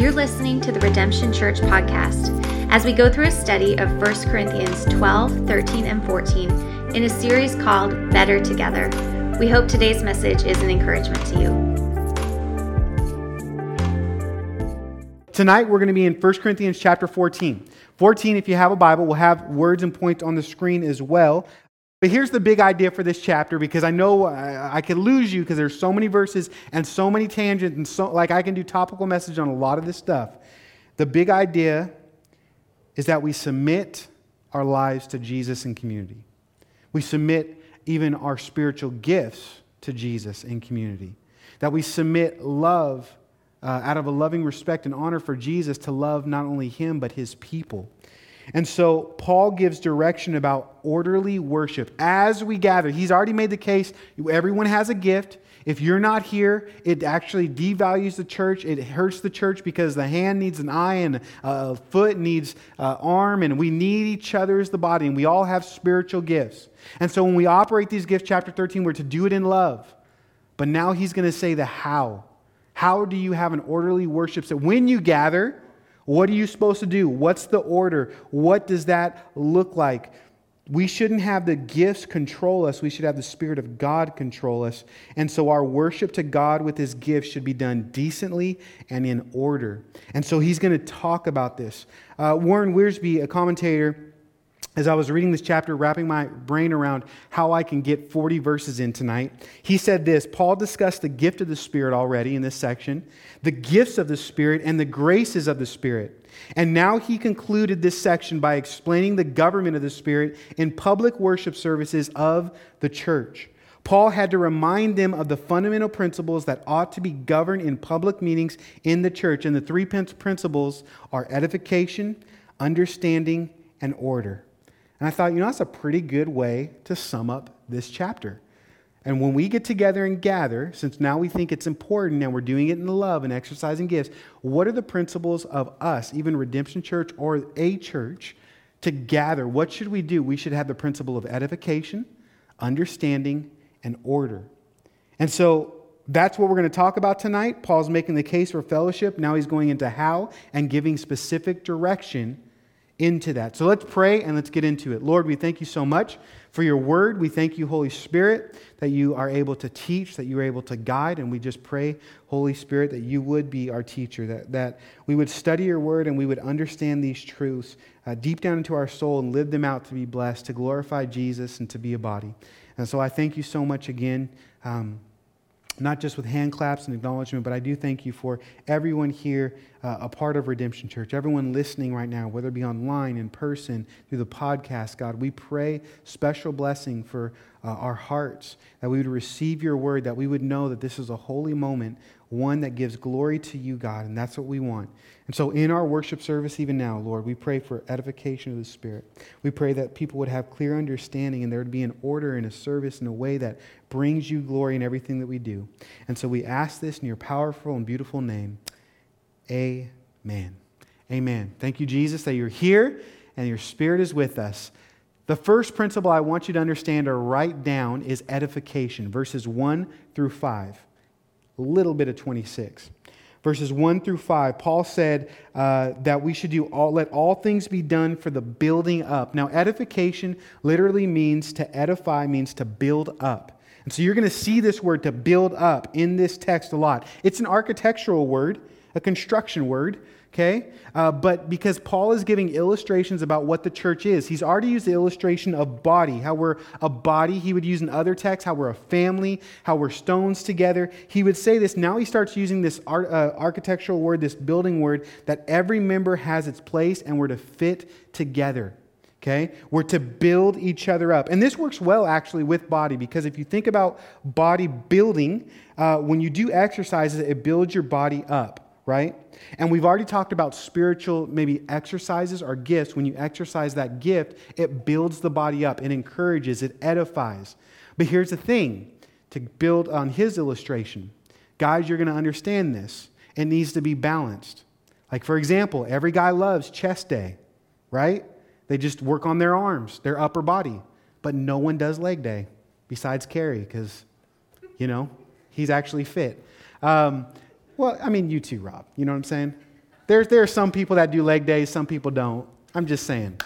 You're listening to the Redemption Church podcast as we go through a study of 1 Corinthians 12, 13, and 14 in a series called Better Together. We hope today's message is an encouragement to you. Tonight we're going to be in 1 Corinthians chapter 14. 14, if you have a Bible, we'll have words and points on the screen as well. But here's the big idea for this chapter, because I know I could lose you because there's so many verses and so many tangents, and so like I can do topical message on a lot of this stuff. The big idea is that we submit our lives to Jesus in community. We submit even our spiritual gifts to Jesus in community. That we submit love out of a loving respect and honor for Jesus to love not only him but his people. And so Paul gives direction about orderly worship as we gather. He's already made the case. Everyone has a gift. If you're not here, it actually devalues the church. It hurts the church because the hand needs an eye and a foot needs an arm. And we need each other as the body. And we all have spiritual gifts. And so when we operate these gifts, chapter 13, we're to do it in love. But now he's going to say the how. How do you have an orderly worship? So when you gather, what are you supposed to do? What's the order? What does that look like? We shouldn't have the gifts control us. We should have the Spirit of God control us. And so our worship to God with his gifts should be done decently and in order. And so he's going to talk about this. Warren Wiersbe, a commentator, as I was reading this chapter, wrapping my brain around how I can get 40 verses in tonight, he said this: Paul discussed the gift of the Spirit already in this section, the gifts of the Spirit and the graces of the Spirit. And now he concluded this section by explaining the government of the Spirit in public worship services of the church. Paul had to remind them of the fundamental principles that ought to be governed in public meetings in the church. And the three principles are edification, understanding, and order. And I thought, that's a pretty good way to sum up this chapter. And when we get together and gather, since now we think it's important and we're doing it in love and exercising gifts, what are the principles of us, even Redemption Church or a church, to gather? What should we do? We should have the principle of edification, understanding, and order. And so that's what we're going to talk about tonight. Paul's making the case for fellowship. Now he's going into how and giving specific direction into that. So let's pray and let's get into it. Lord, we thank you so much for your word. We thank you, Holy Spirit, that you are able to teach, that you are able to guide. And we just pray, Holy Spirit, that you would be our teacher, that we would study your word and we would understand these truths deep down into our soul and live them out to be blessed, to glorify Jesus and to be a body. And so I thank you so much again, not just with hand claps and acknowledgement, but I do thank you for everyone here, a part of Redemption Church, everyone listening right now, whether it be online, in person, through the podcast, God, we pray special blessing for our hearts, that we would receive your word, that we would know that this is a holy moment, one that gives glory to you, God, and that's what we want. And so in our worship service even now, Lord, we pray for edification of the Spirit. We pray that people would have clear understanding and there would be an order and a service in a way that brings you glory in everything that we do. And so we ask this in your powerful and beautiful name. Amen. Amen. Thank you, Jesus, that you're here and your Spirit is with us. The first principle I want you to understand or write down is edification, verses 1 through 5. A little bit of 26. Verses 1 through 5, Paul said that we should let all things be done for the building up. Now, edification literally means to edify, means to build up. And so you're going to see this word to build up in this text a lot. It's an architectural word, a construction word, okay? But because Paul is giving illustrations about what the church is, he's already used the illustration of body, how we're a body. He would use in other texts how we're a family, how we're stones together. He would say this. Now he starts using this architectural word, this building word, that every member has its place and we're to fit together. Okay, we're to build each other up. And this works well, actually, with body, because if you think about bodybuilding, when you do exercises, it builds your body up, right? And we've already talked about spiritual, maybe exercises or gifts. When you exercise that gift, it builds the body up. It encourages, it edifies. But here's the thing, to build on his illustration. Guys, you're going to understand this. It needs to be balanced. Like, for example, every guy loves chest day, right? They just work on their arms, their upper body. But no one does leg day besides Carrie because, he's actually fit. Well, you too, Rob. You know what I'm saying? There are some people that do leg days, some people don't. I'm just saying.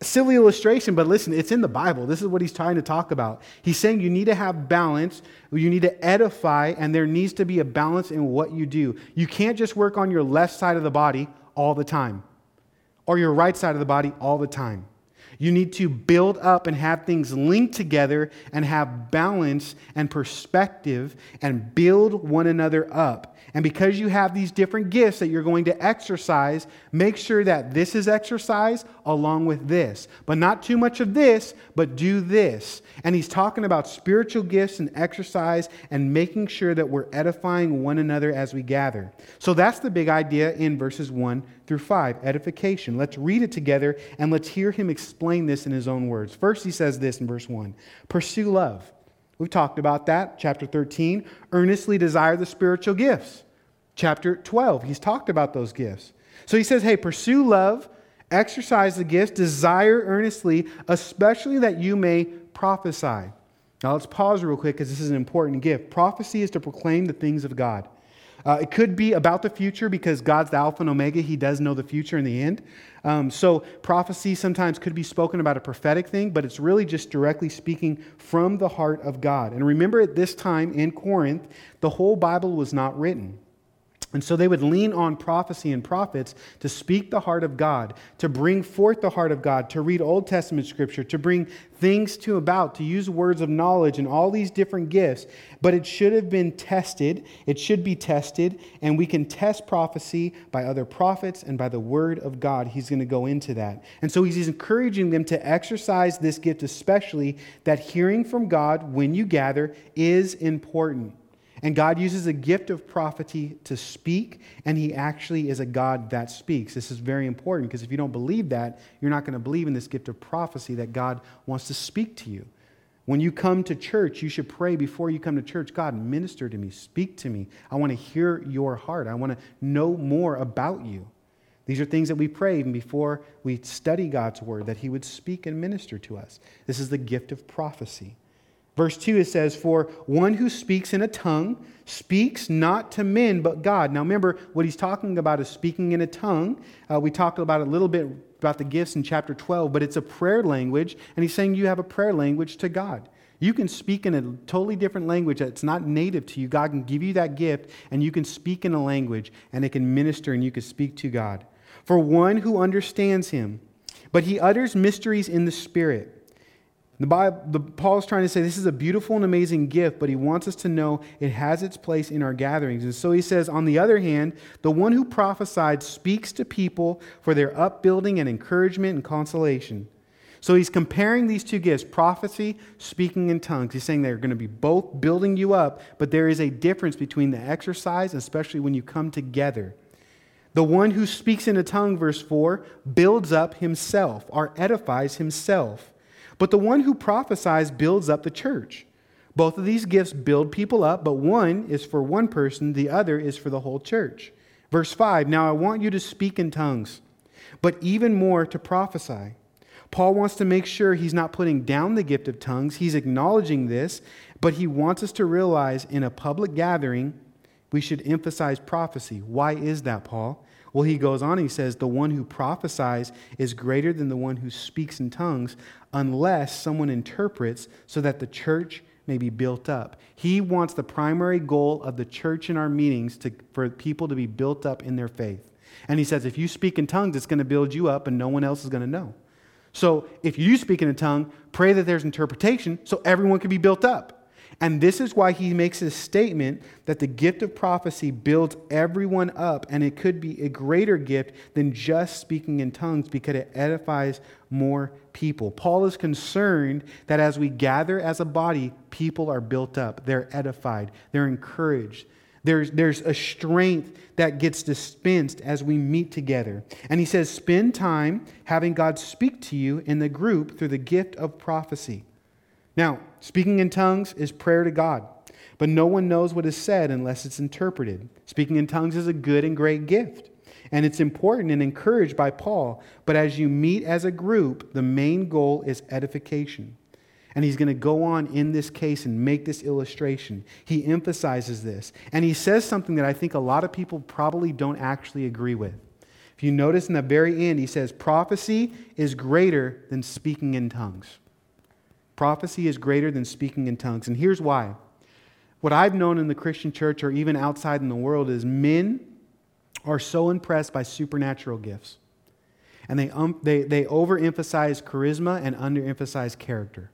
Silly illustration, but listen, it's in the Bible. This is what he's trying to talk about. He's saying you need to have balance, you need to edify, and there needs to be a balance in what you do. You can't just work on your left side of the body all the time or your right side of the body all the time. You need to build up and have things linked together and have balance and perspective and build one another up. And because you have these different gifts that you're going to exercise, make sure that this is exercised along with this. But not too much of this, but do this. And he's talking about spiritual gifts and exercise and making sure that we're edifying one another as we gather. So that's the big idea in verses 1-5, edification. Let's read it together and let's hear him explain this in his own words. First, he says this in verse 1, pursue love. We've talked about that. Chapter 13, earnestly desire the spiritual gifts. Chapter 12, he's talked about those gifts. So he says, hey, pursue love, exercise the gifts, desire earnestly, especially that you may prophesy. Now let's pause real quick because this is an important gift. Prophecy is to proclaim the things of God. It could be about the future because God's the Alpha and Omega. He does know the future in the end. So prophecy sometimes could be spoken about a prophetic thing, but it's really just directly speaking from the heart of God. And remember, at this time in Corinth, the whole Bible was not written. And so they would lean on prophecy and prophets to speak the heart of God, to bring forth the heart of God, to read Old Testament scripture, to bring things to about, to use words of knowledge and all these different gifts. But it should have been tested. It should be tested. And we can test prophecy by other prophets and by the word of God. He's going to go into that. And so he's encouraging them to exercise this gift, especially that hearing from God when you gather is important. And God uses a gift of prophecy to speak, and he actually is a God that speaks. This is very important because if you don't believe that, you're not going to believe in this gift of prophecy that God wants to speak to you. When you come to church, you should pray before you come to church, God, minister to me, speak to me. I want to hear your heart. I want to know more about you. These are things that we pray even before we study God's word, that he would speak and minister to us. This is the gift of prophecy. Verse 2, it says, for one who speaks in a tongue speaks not to men but God. Now remember, what he's talking about is speaking in a tongue. We talked about a little bit about the gifts in chapter 12, but it's a prayer language, and he's saying you have a prayer language to God. You can speak in a totally different language that's not native to you. God can give you that gift, and you can speak in a language, and it can minister, and you can speak to God. For one who understands him, but he utters mysteries in the Spirit. Paul is trying to say this is a beautiful and amazing gift, but he wants us to know it has its place in our gatherings. And so he says, on the other hand, the one who prophesied speaks to people for their upbuilding and encouragement and consolation. So he's comparing these two gifts, prophecy, speaking in tongues. He's saying they're going to be both building you up, but there is a difference between the exercise, especially when you come together. The one who speaks in a tongue, verse 4, builds up himself or edifies himself. But the one who prophesies builds up the church. Both of these gifts build people up, but one is for one person, the other is for the whole church. Verse 5, now I want you to speak in tongues, but even more to prophesy. Paul wants to make sure he's not putting down the gift of tongues. He's acknowledging this, but he wants us to realize in a public gathering, we should emphasize prophecy. Why is that, Paul? Well, he goes on and he says, the one who prophesies is greater than the one who speaks in tongues unless someone interprets so that the church may be built up. He wants the primary goal of the church in our meetings for people to be built up in their faith. And he says, if you speak in tongues, it's going to build you up and no one else is going to know. So if you speak in a tongue, pray that there's interpretation so everyone can be built up. And this is why he makes his statement that the gift of prophecy builds everyone up, and it could be a greater gift than just speaking in tongues because it edifies more people. Paul is concerned that as we gather as a body, people are built up, they're edified, they're encouraged. There's a strength that gets dispensed as we meet together. And he says, spend time having God speak to you in the group through the gift of prophecy. Now, speaking in tongues is prayer to God, but no one knows what is said unless it's interpreted. Speaking in tongues is a good and great gift, and it's important and encouraged by Paul, but as you meet as a group, the main goal is edification. And he's going to go on in this case and make this illustration. He emphasizes this. And he says something that I think a lot of people probably don't actually agree with. If you notice in the very end, he says, prophecy is greater than speaking in tongues. Prophecy is greater than speaking in tongues. And here's why. What I've known in the Christian church or even outside in the world is men are so impressed by supernatural gifts. And they overemphasize charisma and underemphasize character.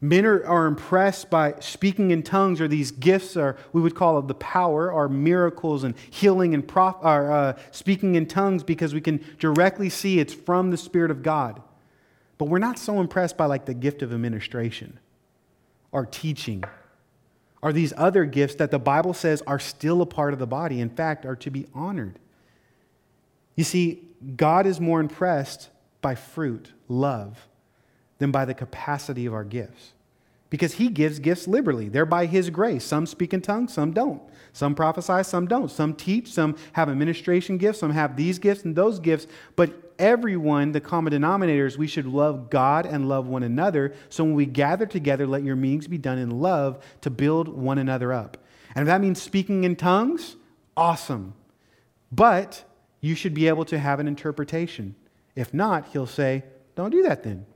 Men are impressed by speaking in tongues, or these gifts, or we would call it the power, or miracles and healing and speaking in tongues, because we can directly see it's from the Spirit of God. But we're not so impressed by like the gift of administration or teaching or these other gifts that the Bible says are still a part of the body, in fact, are to be honored. You see, God is more impressed by fruit, love, than by the capacity of our gifts. Because he gives gifts liberally. They're by his grace. Some speak in tongues, some don't. Some prophesy, some don't. Some teach, some have administration gifts, some have these gifts and those gifts. But everyone, the common denominator is we should love God and love one another. So when we gather together, let your meetings be done in love to build one another up. And if that means speaking in tongues, awesome. But you should be able to have an interpretation. If not, he'll say, don't do that then.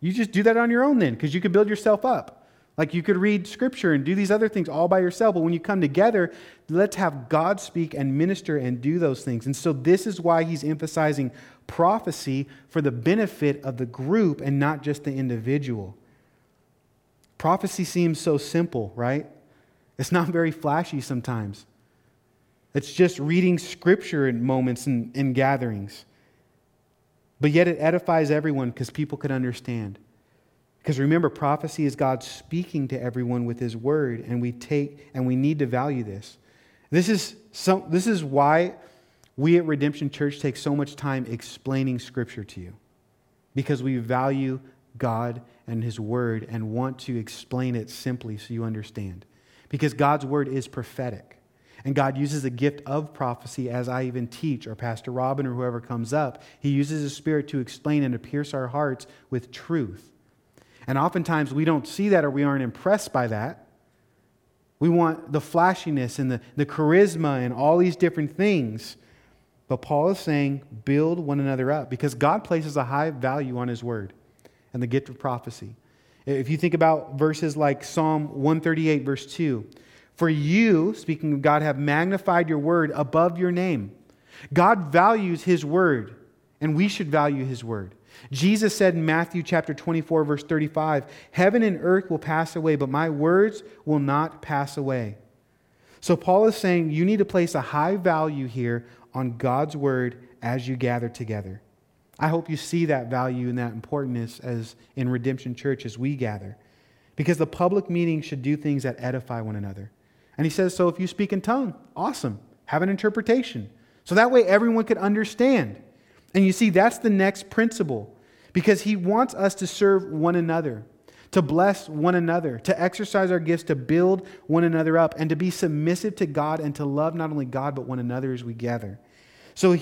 You just do that on your own then, because you could build yourself up. Like you could read scripture and do these other things all by yourself. But when you come together, let's have God speak and minister and do those things. And so this is why he's emphasizing prophecy for the benefit of the group and not just the individual. Prophecy seems so simple, right? It's not very flashy sometimes. It's just reading scripture in moments and in gatherings. But yet it edifies everyone because people could understand. Because remember, prophecy is God speaking to everyone with his word, and we need to value this. This is why we at Redemption Church take so much time explaining scripture to you. Because we value God and his word and want to explain it simply so you understand. Because God's word is prophetic. And God uses the gift of prophecy, as I even teach, or Pastor Robin, or whoever comes up. He uses his Spirit to explain and to pierce our hearts with truth. And oftentimes we don't see that, or we aren't impressed by that. We want the flashiness and the charisma and all these different things. But Paul is saying, build one another up, because God places a high value on his word and the gift of prophecy. If you think about verses like Psalm 138, verse 2, for you, speaking of God, have magnified your word above your name. God values his word, and we should value his word. Jesus said in Matthew chapter 24, verse 35, heaven and earth will pass away, but my words will not pass away. So Paul is saying you need to place a high value here on God's word as you gather together. I hope you see that value and that importance as in Redemption Church as we gather. Because the public meeting should do things that edify one another. And he says, so if you speak in tongue, awesome. Have an interpretation. So that way everyone could understand. And you see, that's the next principle. Because he wants us to serve one another, to bless one another, to exercise our gifts, to build one another up, and to be submissive to God and to love not only God, but one another as we gather. So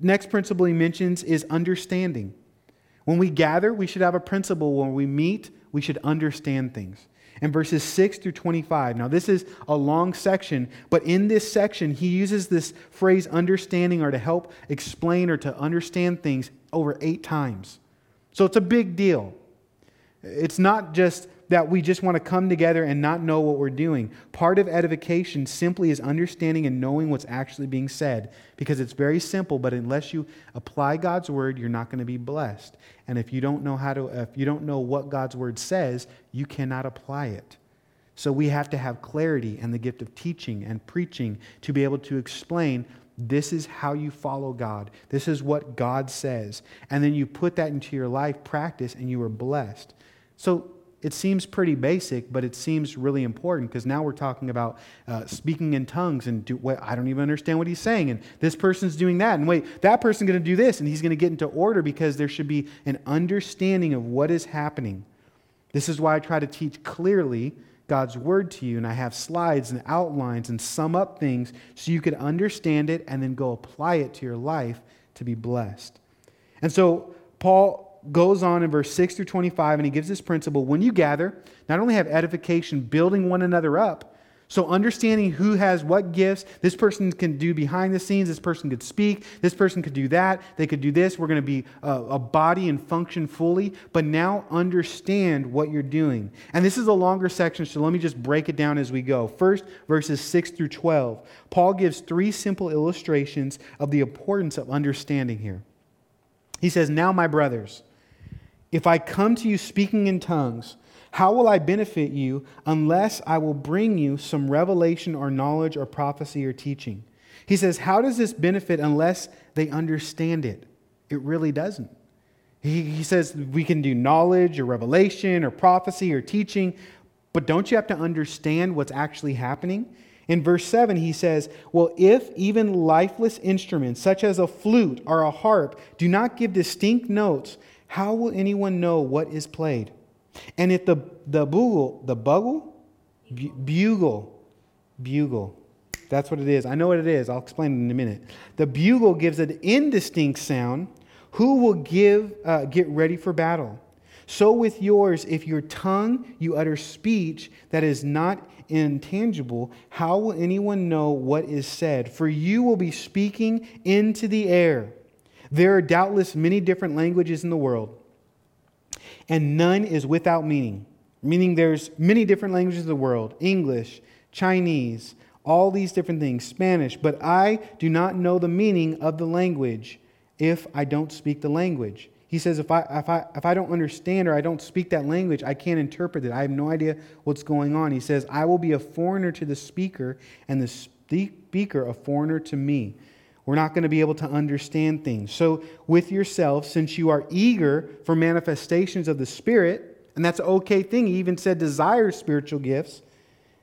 next principle he mentions is understanding. When we gather, we should have a principle. When we meet, we should understand things. In verses 6 through 25, now this is a long section, but in this section, he uses this phrase understanding or to help explain or to understand things over 8 times. So it's a big deal. It's not just that we just want to come together and not know what we're doing. Part of edification simply is understanding and knowing what's actually being said, because it's very simple, but unless you apply God's word, you're not going to be blessed. And if you don't know what God's word says, you cannot apply it. So we have to have clarity and the gift of teaching and preaching to be able to explain, this is how you follow God. This is what God says. And then you put that into your life practice and you are blessed. So it seems pretty basic, but it seems really important, because now we're talking about speaking in tongues and I don't even understand what he's saying, and this person's doing that, and wait, that person's going to do this, and he's going to get into order, because there should be an understanding of what is happening. This is why I try to teach clearly God's word to you, and I have slides and outlines and sum up things so you could understand it and then go apply it to your life to be blessed. And so Paul goes on in verse 6 through 25, and he gives this principle. When you gather, not only have edification, building one another up, so understanding who has what gifts, this person can do behind the scenes, this person could speak, this person could do that, they could do this, we're going to be a body and function fully, but now understand what you're doing. And this is a longer section, so let me just break it down as we go. First, verses 6 through 12. Paul gives three simple illustrations of the importance of understanding here. He says, "Now, my brothers, if I come to you speaking in tongues, how will I benefit you unless I will bring you some revelation or knowledge or prophecy or teaching?" He says, how does this benefit unless they understand it? It really doesn't. He says we can do knowledge or revelation or prophecy or teaching, but don't you have to understand what's actually happening? In verse 7, he says, "Well, if even lifeless instruments, such as a flute or a harp, do not give distinct notes, how will anyone know what is played? And if the bugle, that's what it is. I know what it is. I'll explain it in a minute. The bugle gives an indistinct sound. Who will get ready for battle? So with yours, if your tongue you utter speech that is not intangible, how will anyone know what is said? For you will be speaking into the air. There are doubtless many different languages in the world, and none is without meaning." Meaning there's many different languages of the world. English, Chinese, all these different things. Spanish. But I do not know the meaning of the language if I don't speak the language. He says if I don't understand or I don't speak that language, I can't interpret it. I have no idea what's going on. He says, I will be a foreigner to the speaker and the speaker a foreigner to me. We're not going to be able to understand things. So with yourself, since you are eager for manifestations of the Spirit, and that's an okay thing. He even said desire spiritual gifts,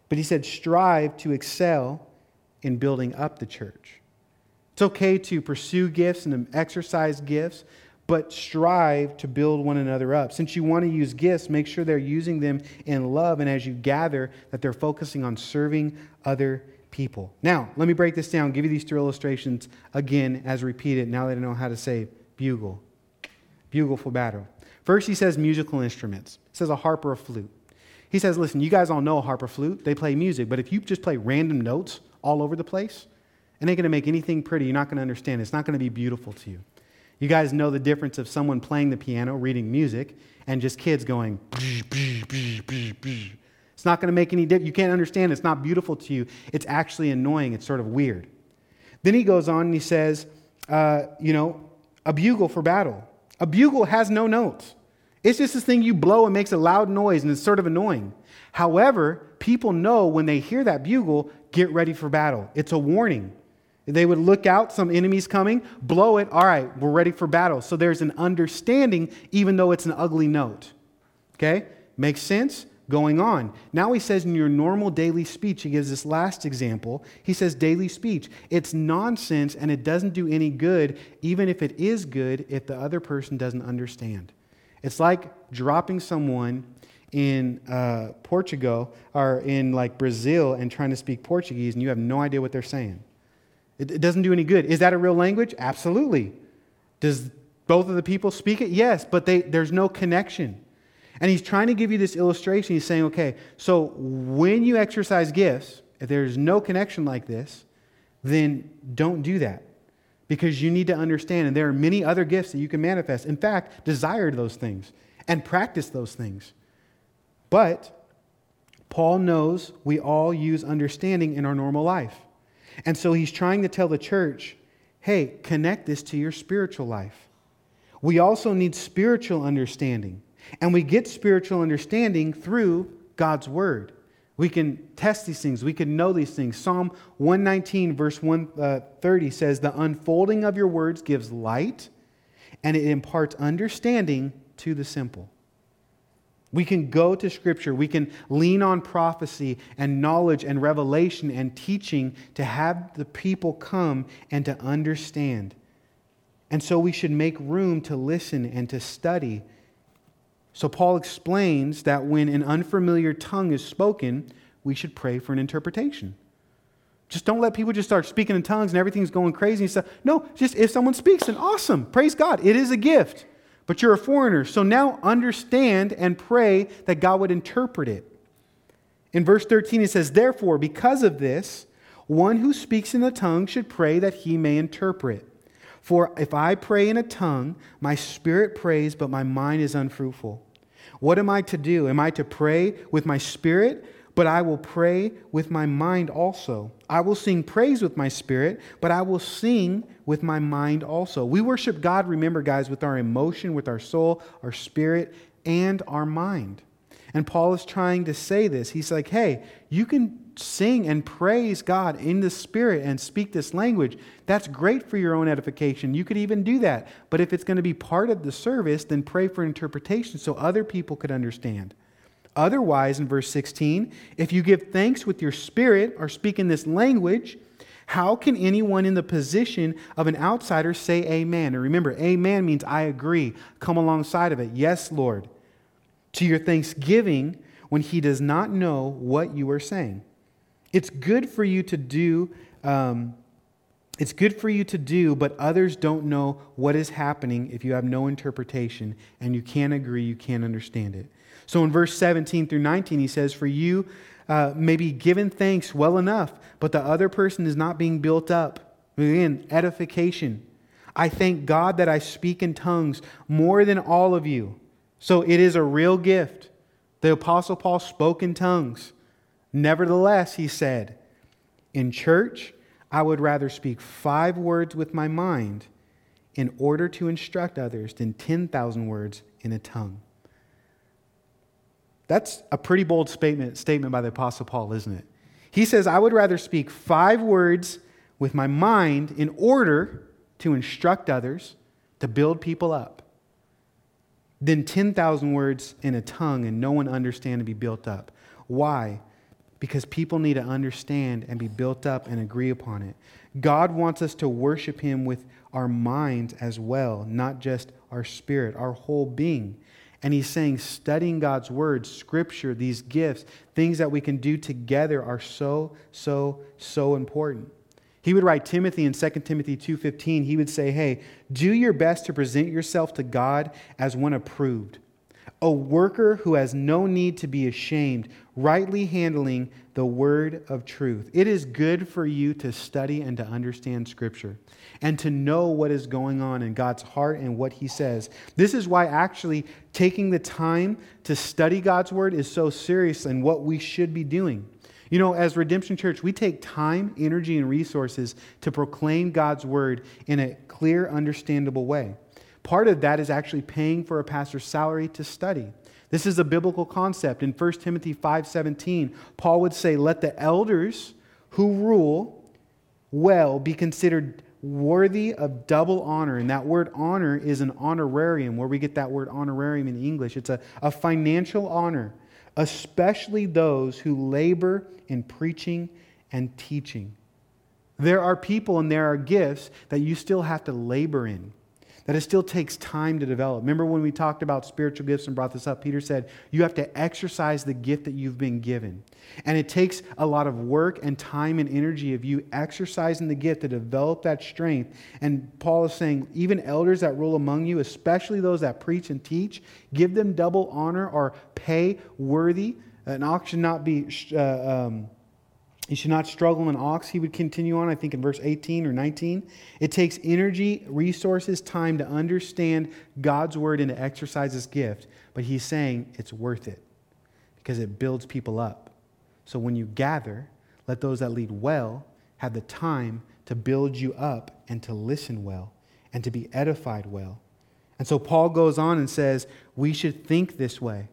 but he said strive to excel in building up the church. It's okay to pursue gifts and exercise gifts, but strive to build one another up. Since you want to use gifts, make sure they're using them in love, and as you gather, that they're focusing on serving other people. Now, let me break this down, give you these three illustrations again as repeated. Now they know how to say bugle. Bugle for battle. First, he says musical instruments. He says a harp or a flute. He says, listen, you guys all know a harp or flute. They play music, but if you just play random notes all over the place, it ain't going to make anything pretty. You're not going to understand. It's not going to be beautiful to you. You guys know the difference of someone playing the piano, reading music, and just kids going, bsh, bsh, bsh, bsh, bsh. It's not going to make any difference. You can't understand. It's not beautiful to you. It's actually annoying. It's sort of weird. Then he goes on and he says, a bugle for battle. A bugle has no notes. It's just this thing you blow and makes a loud noise, and it's sort of annoying. However, people know when they hear that bugle, get ready for battle. It's a warning. They would look out, some enemies coming, blow it. All right, we're ready for battle. So there's an understanding, even though it's an ugly note. Okay? Makes sense? Going on. Now he says in your normal daily speech, he gives this last example. He says daily speech. It's nonsense and it doesn't do any good, even if it is good, if the other person doesn't understand. It's like dropping someone in Portugal or in like Brazil and trying to speak Portuguese and you have no idea what they're saying. It doesn't do any good. Is that a real language? Absolutely. Does both of the people speak it? Yes, but there's no connection. And he's trying to give you this illustration. He's saying, okay, so when you exercise gifts, if there's no connection like this, then don't do that because you need to understand. And there are many other gifts that you can manifest. In fact, desire those things and practice those things. But Paul knows we all use understanding in our normal life. And so he's trying to tell the church, hey, connect this to your spiritual life. We also need spiritual understanding. And we get spiritual understanding through God's Word. We can test these things. We can know these things. Psalm 119 verse 130 says, "The unfolding of your words gives light, and it imparts understanding to the simple." We can go to Scripture. We can lean on prophecy and knowledge and revelation and teaching to have the people come and to understand. And so we should make room to listen and to study. So Paul explains that when an unfamiliar tongue is spoken, we should pray for an interpretation. Just don't let people just start speaking in tongues and everything's going crazy and stuff. No, just if someone speaks, then awesome. Praise God. It is a gift. but you're a foreigner. So now understand and pray that God would interpret it. In verse 13, it says, therefore, because of this, one who speaks in the tongue should pray that he may interpret. For if I pray in a tongue, my spirit prays, but my mind is unfruitful. What am I to do? Am I to pray with my spirit? But I will pray with my mind also. I will sing praise with my spirit, but I will sing with my mind also. We worship God, remember guys, with our emotion, with our soul, our spirit, and our mind. And Paul is trying to say this. He's like, hey, you can sing and praise God in the spirit and speak this language. That's great for your own edification. You could even do that. But if it's going to be part of the service, then pray for interpretation so other people could understand. Otherwise, in verse 16, if you give thanks with your spirit or speak in this language, how can anyone in the position of an outsider say amen? And remember, amen means I agree. Come alongside of it. Yes, Lord. To your thanksgiving when he does not know what you are saying. It's good for you to do, but others don't know what is happening if you have no interpretation and you can't agree, you can't understand it. So in verse 17 through 19, he says, for you may be given thanks well enough, but the other person is not being built up. Again, edification. I thank God that I speak in tongues more than all of you. So it is a real gift. The Apostle Paul spoke in tongues. Nevertheless, he said, in church, I would rather speak 5 words with my mind in order to instruct others than 10,000 words in a tongue. That's a pretty bold statement by the Apostle Paul, isn't it? He says, I would rather speak 5 words with my mind in order to instruct others, to build people up, than 10,000 words in a tongue and no one understand and be built up. Why? Because people need to understand and be built up and agree upon it. God wants us to worship Him with our minds as well, not just our spirit, our whole being. And He's saying studying God's Word, Scripture, these gifts, things that we can do together are so important. He would write Timothy in 2 Timothy 2:15, he would say, hey, do your best to present yourself to God as one approved, a worker who has no need to be ashamed, rightly handling the word of truth. It is good for you to study and to understand Scripture and to know what is going on in God's heart and what He says. This is why actually taking the time to study God's Word is so serious and what we should be doing. You know, as Redemption Church, we take time, energy, and resources to proclaim God's Word in a clear, understandable way. Part of that is actually paying for a pastor's salary to study. This is a biblical concept. In 1 Timothy 5:17, Paul would say, let the elders who rule well be considered worthy of double honor. And that word honor is an honorarium, where we get that word honorarium in English. It's a financial honor, especially those who labor in preaching and teaching. There are people and there are gifts that you still have to labor in, that it still takes time to develop. Remember when we talked about spiritual gifts and brought this up, Peter said, you have to exercise the gift that you've been given. And it takes a lot of work and time and energy of you exercising the gift to develop that strength. And Paul is saying, even elders that rule among you, especially those that preach and teach, give them double honor or pay worthy. An ox should not be... You should not struggle an ox, he would continue on, I think in verse 18 or 19. It takes energy, resources, time to understand God's Word and to exercise this gift. But he's saying it's worth it because it builds people up. So when you gather, let those that lead well have the time to build you up and to listen well and to be edified well. And so Paul goes on and says, we should think this way.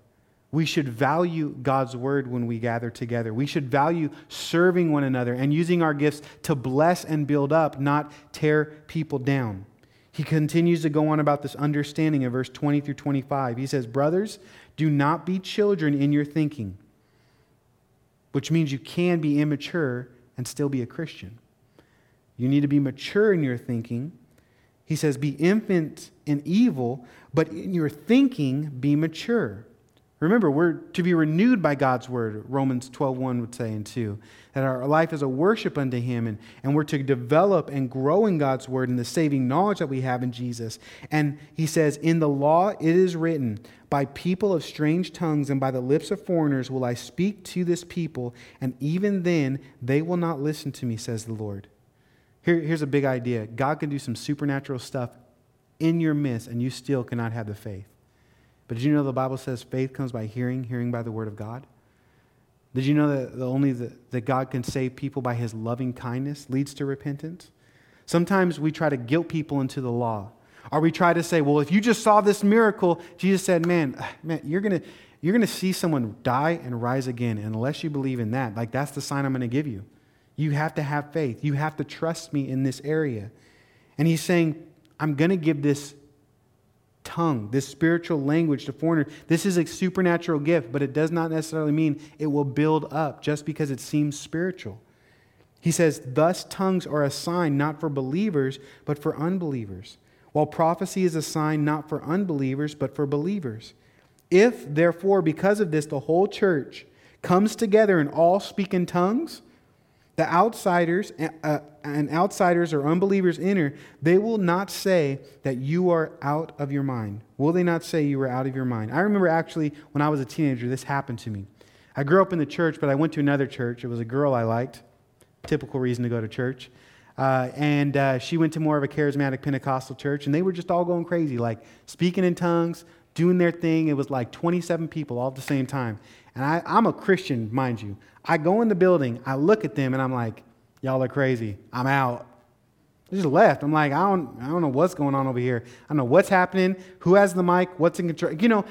We should value God's Word when we gather together. We should value serving one another and using our gifts to bless and build up, not tear people down. He continues to go on about this understanding in verse 20 through 25. He says, brothers, do not be children in your thinking, which means you can be immature and still be a Christian. You need to be mature in your thinking. He says, be infant in evil, but in your thinking be mature. Remember, we're to be renewed by God's word, Romans 12:1 would say and 2, that our life is a worship unto him, and we're to develop and grow in God's word and the saving knowledge that we have in Jesus. And he says, in the law it is written, by people of strange tongues and by the lips of foreigners will I speak to this people, and even then they will not listen to me, says the Lord. Here's a big idea. God can do some supernatural stuff in your midst, and you still cannot have the faith. But did you know the Bible says faith comes by hearing, hearing by the word of God? Did you know that that God can save people by his loving kindness leads to repentance? Sometimes we try to guilt people into the law. Or we try to say, well, if you just saw this miracle, Jesus said, man, you're gonna see someone die and rise again. And unless you believe in that, like that's the sign I'm going to give you. You have to have faith. You have to trust me in this area. And he's saying, I'm going to give this tongue, this spiritual language to foreigners. This is a supernatural gift, but it does not necessarily mean it will build up just because it seems spiritual. He says, thus tongues are a sign not for believers, but for unbelievers, while prophecy is a sign not for unbelievers, but for believers. If, therefore, because of this, the whole church comes together and all speak in tongues, the outsiders and outsiders or unbelievers enter, they will not say that you are out of your mind. Will they not say you are out of your mind? I remember actually when I was a teenager, this happened to me. I grew up in the church, but I went to another church. It was a girl I liked. Typical reason to go to church. And she went to more of a charismatic Pentecostal church, and they were just all going crazy, like speaking in tongues, doing their thing. It was like 27 people all at the same time. And I'm a Christian, mind you. I go in the building, I look at them, and I'm like, y'all are crazy. I'm out. I just left. I'm like, I don't know what's going on over here. I don't know what's happening. Who has the mic? What's in control? You know,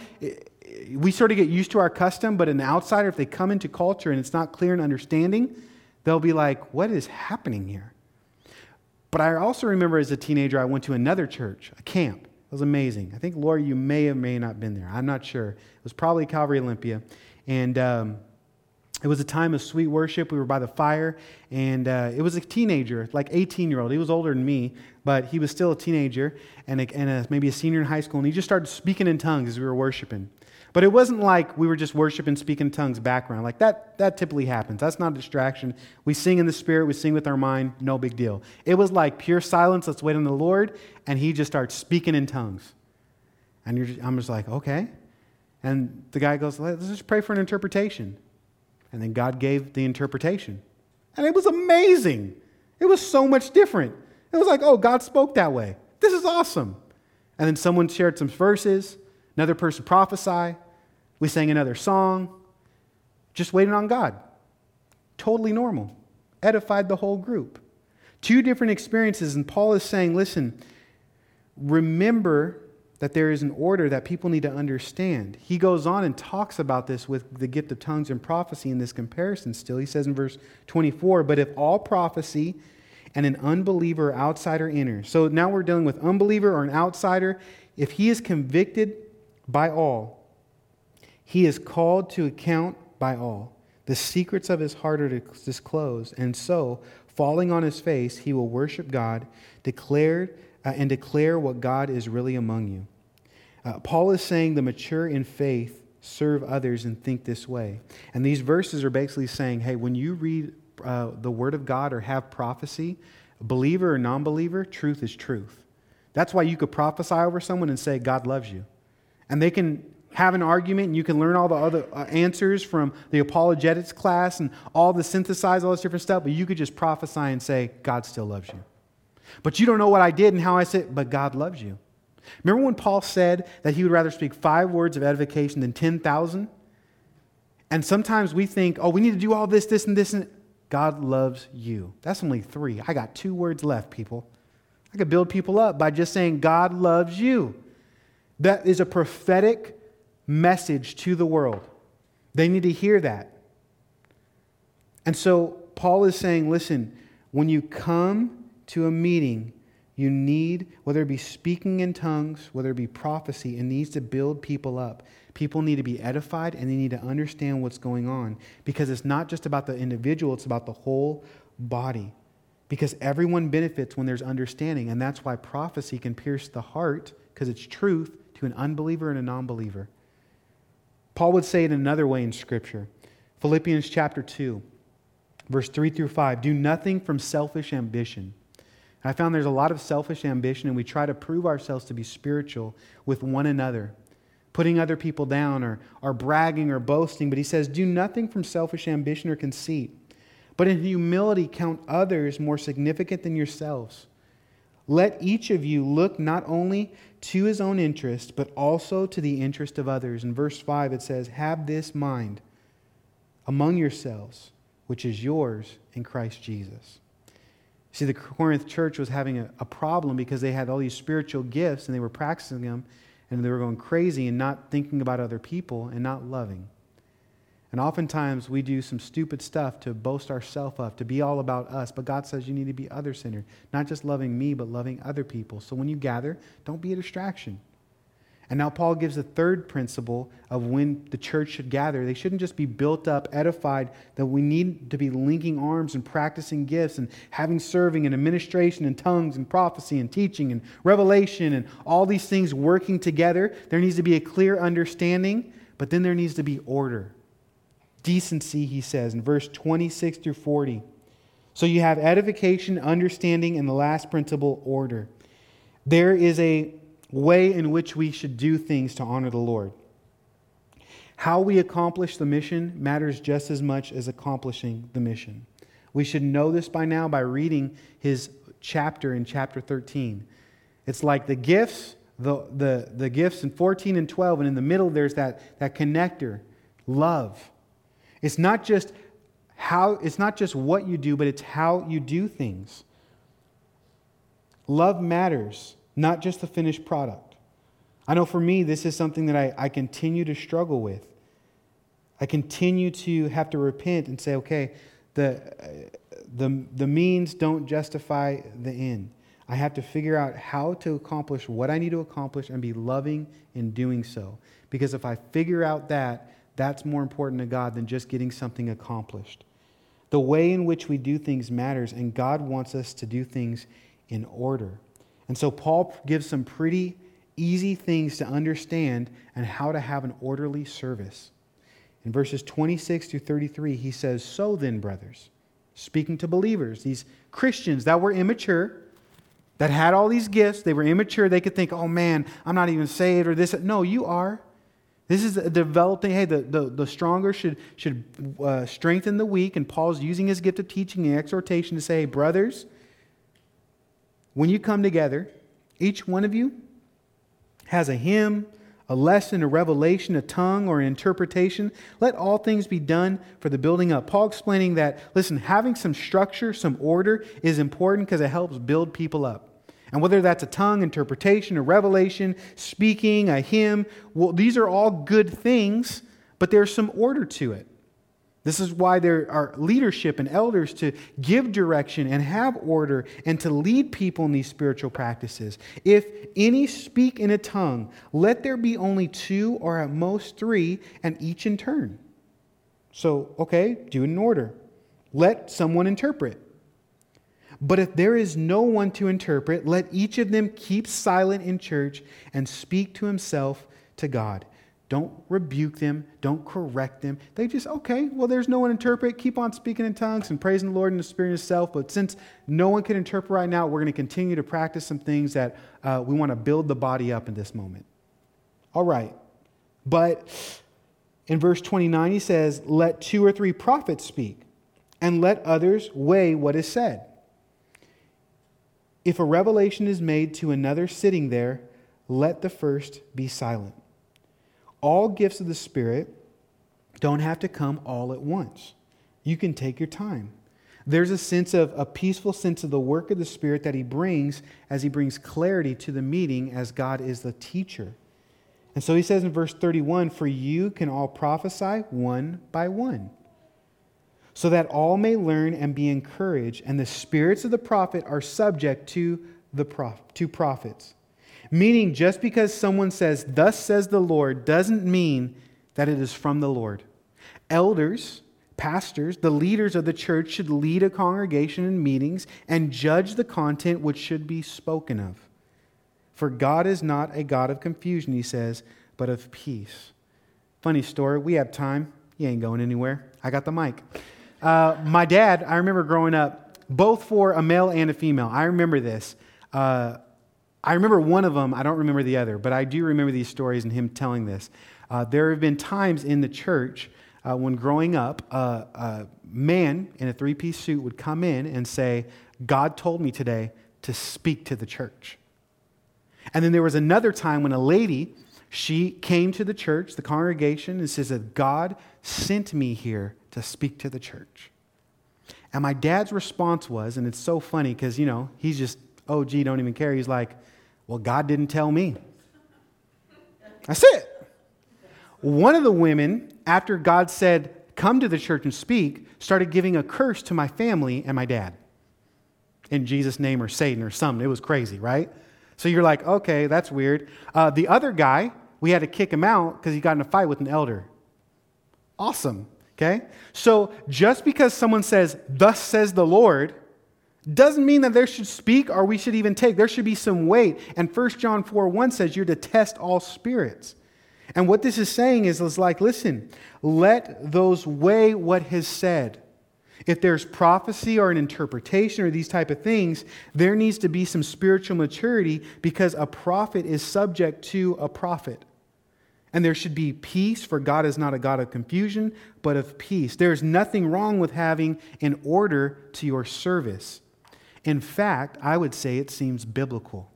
we sort of get used to our custom, but an outsider, if they come into culture and it's not clear and understanding, they'll be like, what is happening here? But I also remember as a teenager, I went to another church, a camp. It was amazing. I think, Laura, you may or may not have been there. I'm not sure. It was probably Calvary Olympia. And it was a time of sweet worship. We were by the fire, and it was a teenager, like 18-year-old. He was older than me, but he was still a teenager and maybe a senior in high school, and he just started speaking in tongues as we were worshiping. But it wasn't like we were just worshiping, speaking in tongues background. Like that typically happens. That's not a distraction. We sing in the Spirit. We sing with our mind. No big deal. It was like pure silence. Let's wait on the Lord, and he just starts speaking in tongues. And I'm just like, okay. And the guy goes, let's just pray for an interpretation. And then God gave the interpretation. And it was amazing. It was so much different. It was like, oh, God spoke that way. This is awesome. And then someone shared some verses. Another person prophesied. We sang another song. Just waiting on God. Totally normal. Edified the whole group. Two different experiences. And Paul is saying, listen, remember that there is an order that people need to understand. He goes on and talks about this with the gift of tongues and prophecy in this comparison still. He says in verse 24, but if all prophecy and an unbeliever or outsider enter. So now we're dealing with unbeliever or an outsider. If he is convicted by all, he is called to account by all. The secrets of his heart are disclosed. And so, falling on his face, he will worship God, declare what God is really among you. Paul is saying the mature in faith serve others and think this way. And these verses are basically saying, hey, when you read the Word of God or have prophecy, believer or non-believer, truth is truth. That's why you could prophesy over someone and say, God loves you. And they can have an argument, and you can learn all the other answers from the apologetics class and all the synthesize, all this different stuff, but you could just prophesy and say, God still loves you. But you don't know what I did and how I said, but God loves you. Remember when Paul said that he would rather speak 5 words of edification than 10,000? And sometimes we think, oh, we need to do all this, this, and this. And God loves you. That's only 3. I got 2 words left, people. I could build people up by just saying, God loves you. That is a prophetic message to the world. They need to hear that. And so Paul is saying, listen, when you come to a meeting, you need, whether it be speaking in tongues, whether it be prophecy, it needs to build people up. People need to be edified, and they need to understand what's going on, because it's not just about the individual, it's about the whole body, because everyone benefits when there's understanding. And that's why prophecy can pierce the heart, because it's truth to an unbeliever and a non-believer. Paul would say it another way in Scripture. Philippians chapter 2, verse 3 through 5. Do nothing from selfish ambition. I found there's a lot of selfish ambition, and we try to prove ourselves to be spiritual with one another, putting other people down or bragging or boasting. But he says, do nothing from selfish ambition or conceit, but in humility count others more significant than yourselves. Let each of you look not only to his own interest, but also to the interest of others. In verse 5 it says, have this mind among yourselves, which is yours in Christ Jesus. See, the Corinth church was having a problem because they had all these spiritual gifts and they were practicing them and they were going crazy and not thinking about other people and not loving. And oftentimes we do some stupid stuff to boast ourselves up, to be all about us. But God says you need to be other-centered, not just loving me, but loving other people. So when you gather, don't be a distraction. And now Paul gives the third principle of when the church should gather. They shouldn't just be built up, edified, that we need to be linking arms and practicing gifts and having serving and administration and tongues and prophecy and teaching and revelation and all these things working together. There needs to be a clear understanding, but then there needs to be order. Decency, he says, in verse 26 through 40. So you have edification, understanding, and the last principle, order. There is a way in which we should do things to honor the Lord. How we accomplish the mission matters just as much as accomplishing the mission. We should know this by now by reading his chapter in chapter 13. It's like the gifts, the gifts in 14 and 12, and in the middle there's that connector, love. It's not just what you do, but it's how you do things. Love matters, not just the finished product. I know for me, this is something that I continue to struggle with. I continue to have to repent and say, okay, the means don't justify the end. I have to figure out how to accomplish what I need to accomplish and be loving in doing so. Because if I figure out that's more important to God than just getting something accomplished. The way in which we do things matters, and God wants us to do things in order. And so Paul gives some pretty easy things to understand and how to have an orderly service. In verses 26 through 33, he says, so then, brothers, speaking to believers, these Christians that were immature, that had all these gifts, they were immature, they could think, oh man, I'm not even saved or this. No, you are. This is a developing, hey, the stronger should strengthen the weak. And Paul's using his gift of teaching and exhortation to say, hey, brothers, when you come together, each one of you has a hymn, a lesson, a revelation, a tongue, or an interpretation. Let all things be done for the building up. Paul explaining that, listen, having some structure, some order is important because it helps build people up. And whether that's a tongue, interpretation, a revelation, speaking, a hymn, well, these are all good things, but there's some order to it. This is why there are leadership and elders to give direction and have order and to lead people in these spiritual practices. If any speak in a tongue, let there be only two or at most three, and each in turn. So, okay, do it in order. Let someone interpret. But if there is no one to interpret, let each of them keep silent in church and speak to himself to God. Don't rebuke them. Don't correct them. They just, okay, well, there's no one to interpret. Keep on speaking in tongues and praising the Lord in the Spirit and itself. But since no one can interpret right now, we're going to continue to practice some things that we want to build the body up in this moment. All right. But in verse 29, he says, let two or three prophets speak and let others weigh what is said. If a revelation is made to another sitting there, let the first be silent. All gifts of the Spirit don't have to come all at once. You can take your time. There's a peaceful sense of the work of the Spirit that He brings as He brings clarity to the meeting as God is the teacher. And so He says in verse 31, for you can all prophesy one by one, so that all may learn and be encouraged, and the spirits of the prophet are subject to to prophets. Meaning, just because someone says, thus says the Lord, doesn't mean that it is from the Lord. Elders, pastors, the leaders of the church should lead a congregation in meetings and judge the content which should be spoken of. For God is not a God of confusion, he says, but of peace. Funny story. We have time. You ain't going anywhere. I got the mic. My dad, I remember growing up, both for a male and a female. I remember this. I remember one of them. I don't remember the other, but I do remember these stories and him telling this. There have been times in the church when growing up, a man in a three-piece suit would come in and say, God told me today to speak to the church. And then there was another time when a lady, she came to the church, the congregation, and says that God sent me here to speak to the church. And my dad's response was, and it's so funny because, you know, he's just, oh, gee, don't even care. He's like, well, God didn't tell me. That's it. One of the women, after God said, come to the church and speak, started giving a curse to my family and my dad. In Jesus' name or Satan or something. It was crazy, right? So you're like, okay, that's weird. The other guy, we had to kick him out because he got in a fight with an elder. Awesome, okay? So just because someone says, thus says the Lord, doesn't mean that they should speak or we should even take. There should be some weight. And 1 John 4:1 says you're to test all spirits. And what this is saying is like, listen, let those weigh what is said. If there's prophecy or an interpretation or these type of things, there needs to be some spiritual maturity because a prophet is subject to a prophet. And there should be peace, for God is not a God of confusion, but of peace. There's nothing wrong with having an order to your service. In fact, I would say it seems biblical.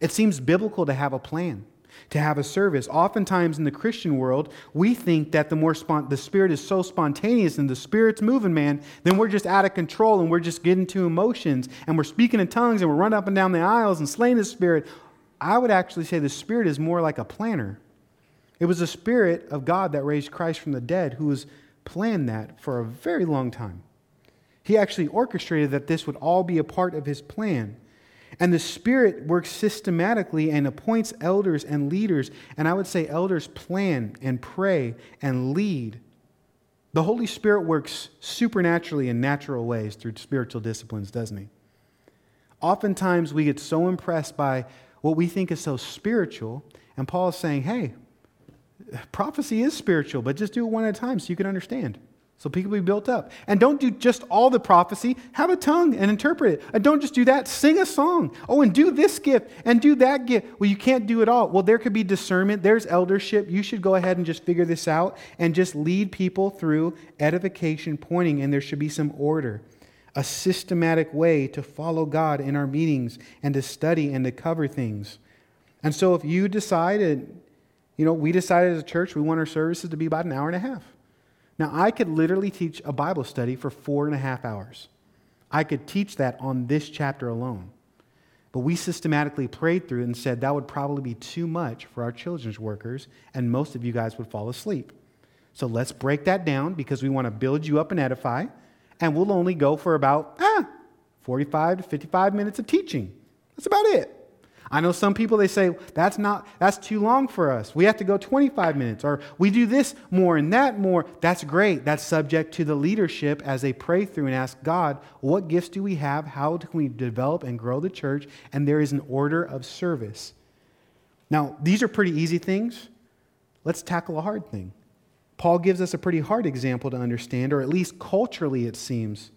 It seems biblical to have a plan, to have a service. Oftentimes in the Christian world, we think that the Spirit is so spontaneous and the Spirit's moving, man, then we're just out of control and we're just getting to emotions and we're speaking in tongues and we're running up and down the aisles and slaying the Spirit. I would actually say the Spirit is more like a planner. It was the Spirit of God that raised Christ from the dead who has planned that for a very long time. He actually orchestrated that this would all be a part of his plan. And the Spirit works systematically and appoints elders and leaders. And I would say elders plan and pray and lead. The Holy Spirit works supernaturally in natural ways through spiritual disciplines, doesn't he? Oftentimes we get so impressed by what we think is so spiritual. And Paul is saying, hey, prophecy is spiritual, but just do it one at a time so you can understand. So people be built up. And don't do just all the prophecy. Have a tongue and interpret it. And don't just do that. Sing a song. Oh, and do this gift and do that gift. Well, you can't do it all. Well, there could be discernment. There's eldership. You should go ahead and just figure this out and just lead people through edification, pointing, and there should be some order. A systematic way to follow God in our meetings and to study and to cover things. And so if you decided, you know, we decided as a church we want our services to be about an hour and a half. Now, I could literally teach a Bible study for 4.5 hours. I could teach that on this chapter alone. But we systematically prayed through it and said that would probably be too much for our children's workers, and most of you guys would fall asleep. So let's break that down because we want to build you up and edify, and we'll only go for about 45 to 55 minutes of teaching. That's about it. I know some people, they say, that's too long for us. We have to go 25 minutes, or we do this more and that more. That's great. That's subject to the leadership as they pray through and ask God, what gifts do we have? How can we develop and grow the church? And there is an order of service. Now, these are pretty easy things. Let's tackle a hard thing. Paul gives us a pretty hard example to understand, or at least culturally it seems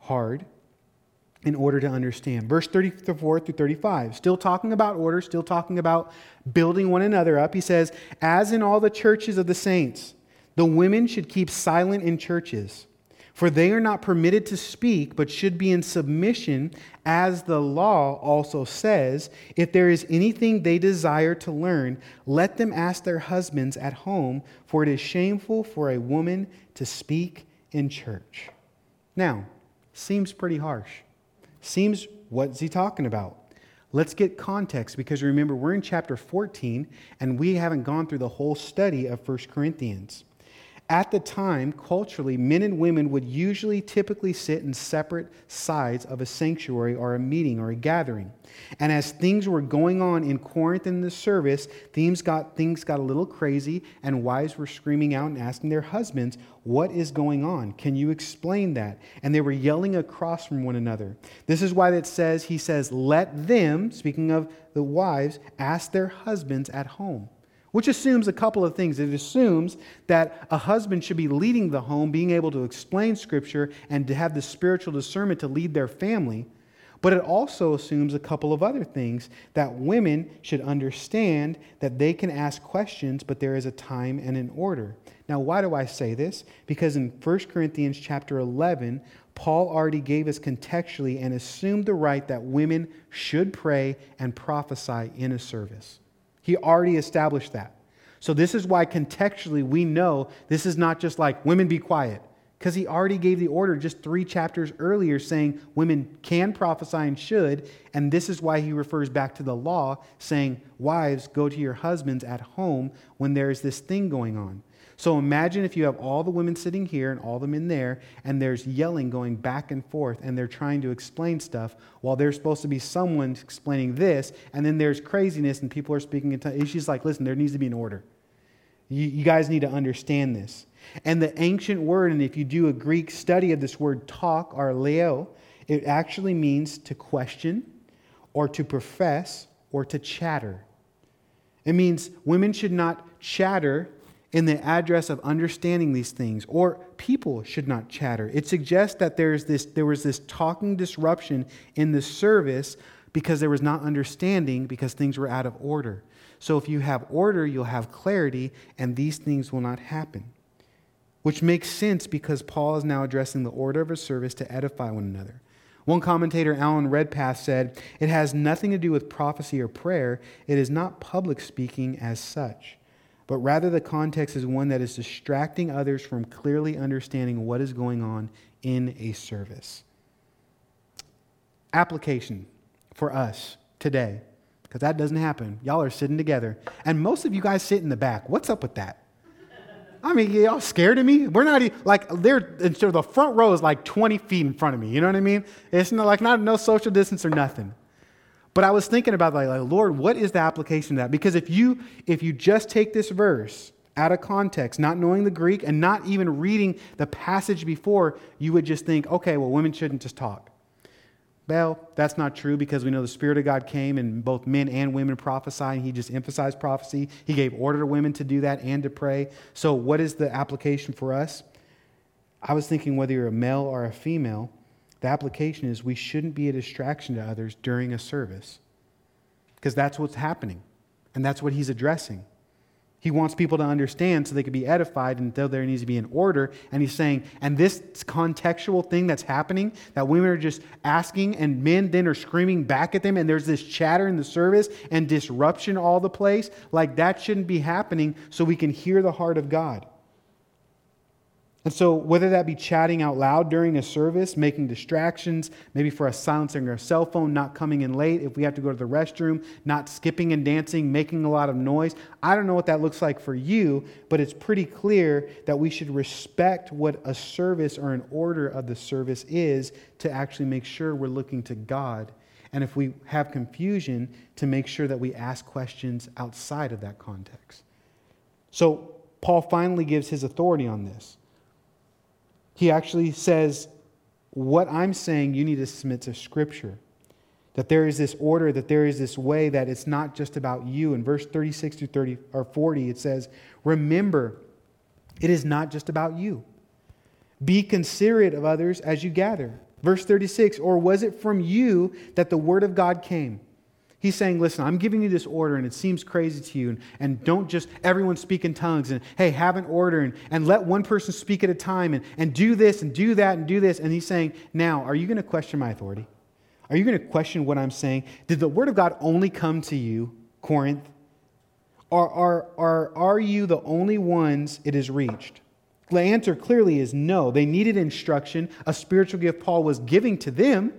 hard in order to understand. Verse 34 through 35, still talking about order, still talking about building one another up. He says, as in all the churches of the saints, the women should keep silent in churches, for they are not permitted to speak, but should be in submission, as the law also says, if there is anything they desire to learn, let them ask their husbands at home, for it is shameful for a woman to speak in church. Now, seems pretty harsh. Seems, what's he talking about? Let's get context, because remember, we're in chapter 14, and we haven't gone through the whole study of 1 Corinthians. At the time, culturally, men and women would typically sit in separate sides of a sanctuary or a meeting or a gathering. And as things were going on in Corinth in the service, things got a little crazy, and wives were screaming out and asking their husbands, what is going on? Can you explain that? And they were yelling across from one another. This is why it says, he says, let them, speaking of the wives, ask their husbands at home. which assumes a couple of things. It assumes that a husband should be leading the home, being able to explain Scripture and to have the spiritual discernment to lead their family. But it also assumes a couple of other things, that women should understand that they can ask questions, but there is a time and an order. Now, why do I say this? Because in 1 Corinthians chapter 11, Paul already gave us contextually and assumed the right that women should pray and prophesy in a service. He already established that. So this is why contextually we know this is not just like, women be quiet. Because he already gave the order just 3 chapters earlier saying women can prophesy and should. And this is why he refers back to the law saying, wives, go to your husbands at home when there is this thing going on. So imagine if you have all the women sitting here and all the men there, and there's yelling going back and forth, and they're trying to explain stuff while there's supposed to be someone explaining this, and then there's craziness and people are speaking in tongues. She's like, listen, there needs to be an order. You guys need to understand this. And the ancient word, and if you do a Greek study of this word talk, or leo, it actually means to question or to profess or to chatter. It means women should not chatter in the address of understanding these things, or people should not chatter. It suggests that there was this talking disruption in the service because there was not understanding, because things were out of order. So if you have order, you'll have clarity, and these things will not happen. Which makes sense because Paul is now addressing the order of a service to edify one another. One commentator, Alan Redpath, said, "It has nothing to do with prophecy or prayer. It is not public speaking as such, but rather the context is one that is distracting others from clearly understanding what is going on in a service." Application for us today, because that doesn't happen. Y'all are sitting together, and most of you guys sit in the back. What's up with that? I mean, y'all scared of me? We're not even, like, so the front row is like 20 feet in front of me, you know what I mean? It's not like no social distance or nothing. But I was thinking about, like, Lord, what is the application of that? Because if you just take this verse out of context, not knowing the Greek and not even reading the passage before, you would just think, okay, well, women shouldn't just talk. Well, that's not true, because we know the Spirit of God came and both men and women prophesy, and he just emphasized prophecy. He gave order to women to do that and to pray. So what is the application for us? I was thinking, whether you're a male or a female, the application is we shouldn't be a distraction to others during a service, because that's what's happening and that's what he's addressing. He wants people to understand so they can be edified, and there needs to be an order. And he's saying, and this contextual thing that's happening, that women are just asking and men then are screaming back at them, and there's this chatter in the service and disruption all the place, like that shouldn't be happening, so we can hear the heart of God. And so whether that be chatting out loud during a service, making distractions, maybe for us silencing our cell phone, not coming in late, if we have to go to the restroom, not skipping and dancing, making a lot of noise. I don't know what that looks like for you, but it's pretty clear that we should respect what a service or an order of the service is, to actually make sure we're looking to God. And if we have confusion, to make sure that we ask questions outside of that context. So Paul finally gives his authority on this. He actually says, what I'm saying, you need to submit to Scripture. That there is this order, that there is this way, that it's not just about you. In verse 36 through 30 or 40, it says, "Remember, it is not just about you. Be considerate of others as you gather." Verse 36, "Or was it from you that the word of God came?" He's saying, listen, I'm giving you this order, and it seems crazy to you, and don't just everyone speak in tongues, and hey, have an order, and let one person speak at a time, and do this and do that and do this. And he's saying, now, are you going to question my authority? Are you going to question what I'm saying? Did the word of God only come to you, Corinth? Or are you the only ones it has reached? The answer clearly is no. They needed instruction. A spiritual gift Paul was giving to them,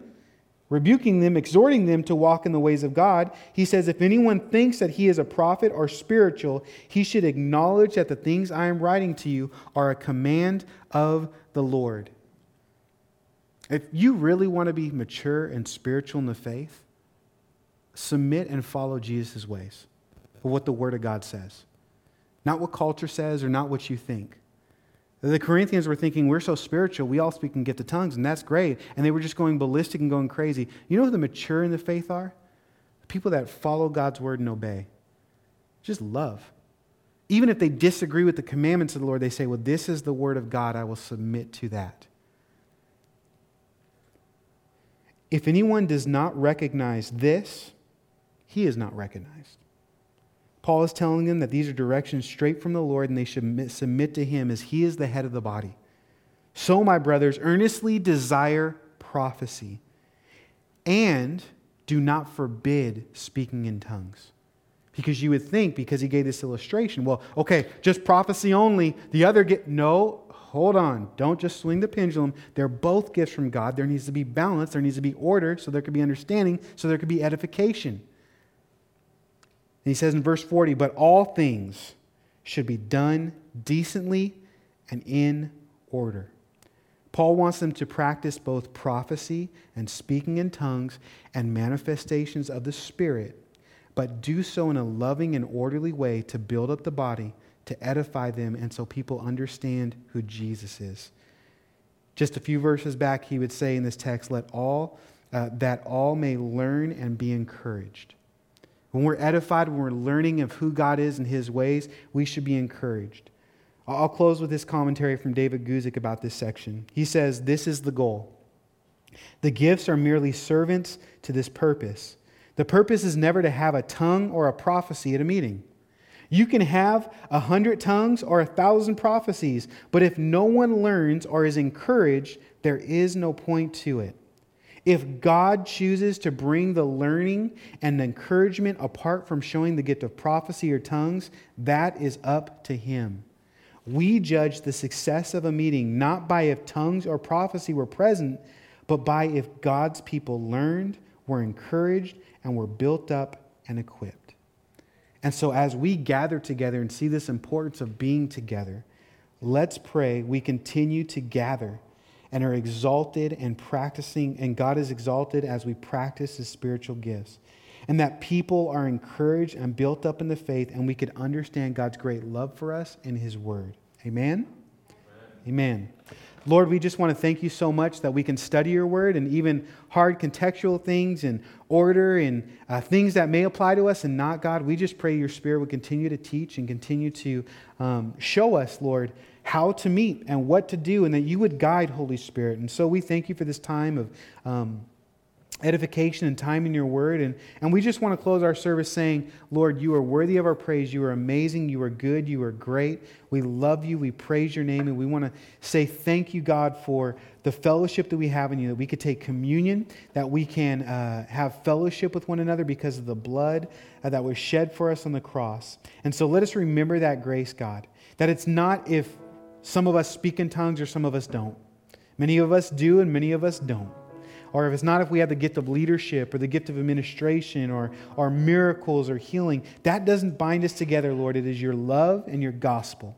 rebuking them, exhorting them to walk in the ways of God. He says, if anyone thinks that he is a prophet or spiritual, he should acknowledge that the things I am writing to you are a command of the Lord. If you really want to be mature and spiritual in the faith, submit and follow Jesus' ways, or what the Word of God says. Not what culture says, or not what you think. The Corinthians were thinking, we're so spiritual, we all speak and get the tongues, and that's great. And they were just going ballistic and going crazy. You know who the mature in the faith are? The people that follow God's word and obey. Just love. even if they disagree with the commandments of the Lord, they say, well, this is the word of God. I will submit to that. If anyone does not recognize this, he is not recognized. Paul is telling them that these are directions straight from the Lord and they should submit to him as he is the head of the body. So, my brothers, earnestly desire prophecy and do not forbid speaking in tongues. Because you would think, because he gave this illustration, well, okay, just prophecy only, the other get... No, hold on. Don't just swing the pendulum. They're both gifts from God. There needs to be balance. There needs to be order so there could be understanding, so there could be edification. And he says in verse 40, but all things should be done decently and in order. Paul wants them to practice both prophecy and speaking in tongues and manifestations of the Spirit, but do so in a loving and orderly way to build up the body, to edify them, and so people understand who Jesus is. Just a few verses back, he would say in this text, that all may learn and be encouraged. When we're edified, when we're learning of who God is and his ways, we should be encouraged. I'll close with this commentary from David Guzik about this section. He says, this is the goal. The gifts are merely servants to this purpose. The purpose is never to have a tongue or a prophecy at a meeting. You can have 100 tongues or 1,000 prophecies, but if no one learns or is encouraged, there is no point to it. If God chooses to bring the learning and the encouragement apart from showing the gift of prophecy or tongues, that is up to him. We judge the success of a meeting not by if tongues or prophecy were present, but by if God's people learned, were encouraged, and we're built up and equipped. And so as we gather together and see this importance of being together, let's pray we continue to gather and are exalted and practicing, and God is exalted as we practice his spiritual gifts. And that people are encouraged and built up in the faith, and we could understand God's great love for us and his word. Amen? Amen. Amen. Lord, we just want to thank you so much that we can study your word and even hard contextual things and order and things that may apply to us and not, God. We just pray your Spirit would continue to teach and continue to show us, Lord, how to meet and what to do, and that you would guide, Holy Spirit. And so we thank you for this time of edification and time in your word. And we just want to close our service saying, Lord, you are worthy of our praise. You are amazing. You are good. You are great. We love you. We praise your name. And we want to say thank you, God, for the fellowship that we have in you, that we could take communion, that we can have fellowship with one another because of the blood that was shed for us on the cross. And so let us remember that grace, God, that it's not if some of us speak in tongues or some of us don't. Many of us do and many of us don't. Or if it's not if we have the gift of leadership or the gift of administration or miracles or healing, that doesn't bind us together, Lord. It is your love and your gospel.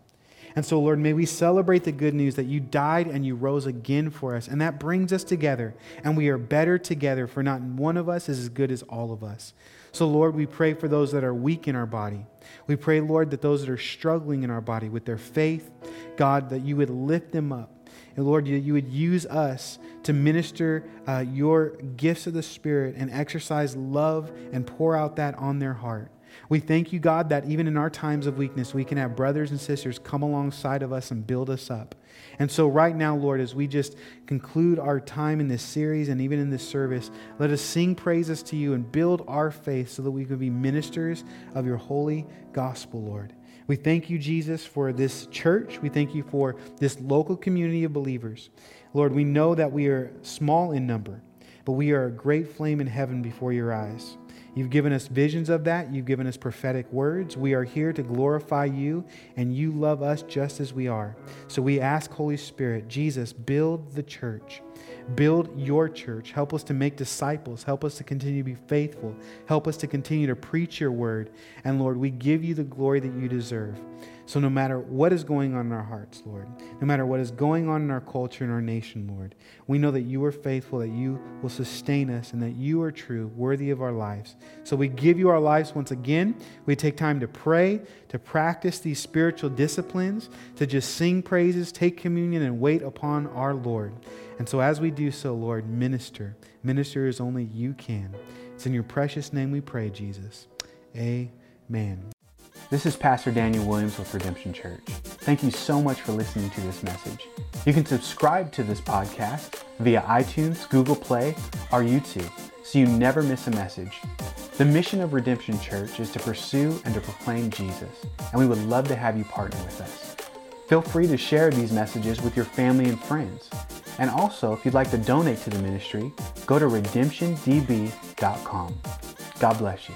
And so, Lord, may we celebrate the good news that you died and you rose again for us. And that brings us together. And we are better together, for not one of us is as good as all of us. So, Lord, we pray for those that are weak in our body. We pray, Lord, that those that are struggling in our body with their faith, God, that you would lift them up. And Lord, you would use us to minister your gifts of the Spirit and exercise love and pour out that on their heart. We thank you, God, that even in our times of weakness, we can have brothers and sisters come alongside of us and build us up. And so right now, Lord, as we just conclude our time in this series and even in this service, let us sing praises to you and build our faith so that we can be ministers of your holy gospel, Lord. We thank you, Jesus, for this church. We thank you for this local community of believers. Lord, we know that we are small in number, but we are a great flame in heaven before your eyes. You've given us visions of that. You've given us prophetic words. We are here to glorify you, and you love us just as we are. So we ask, Holy Spirit, Jesus, build the church. Build your church. Help us to make disciples. Help us to continue to be faithful. Help us to continue to preach your word. And Lord, we give you the glory that you deserve. So no matter what is going on in our hearts, Lord, no matter what is going on in our culture and our nation, Lord, we know that you are faithful, that you will sustain us, and that you are true, worthy of our lives. So we give you our lives once again. We take time to pray, to practice these spiritual disciplines, to just sing praises, take communion, and wait upon our Lord. And so as we do so, Lord, minister. Minister as only you can. It's in your precious name we pray, Jesus. Amen. This is Pastor Daniel Williams with Redemption Church. Thank you so much for listening to this message. You can subscribe to this podcast via iTunes, Google Play, or YouTube, so you never miss a message. The mission of Redemption Church is to pursue and to proclaim Jesus, and we would love to have you partner with us. Feel free to share these messages with your family and friends. And also, if you'd like to donate to the ministry, go to redemptiondb.com. God bless you.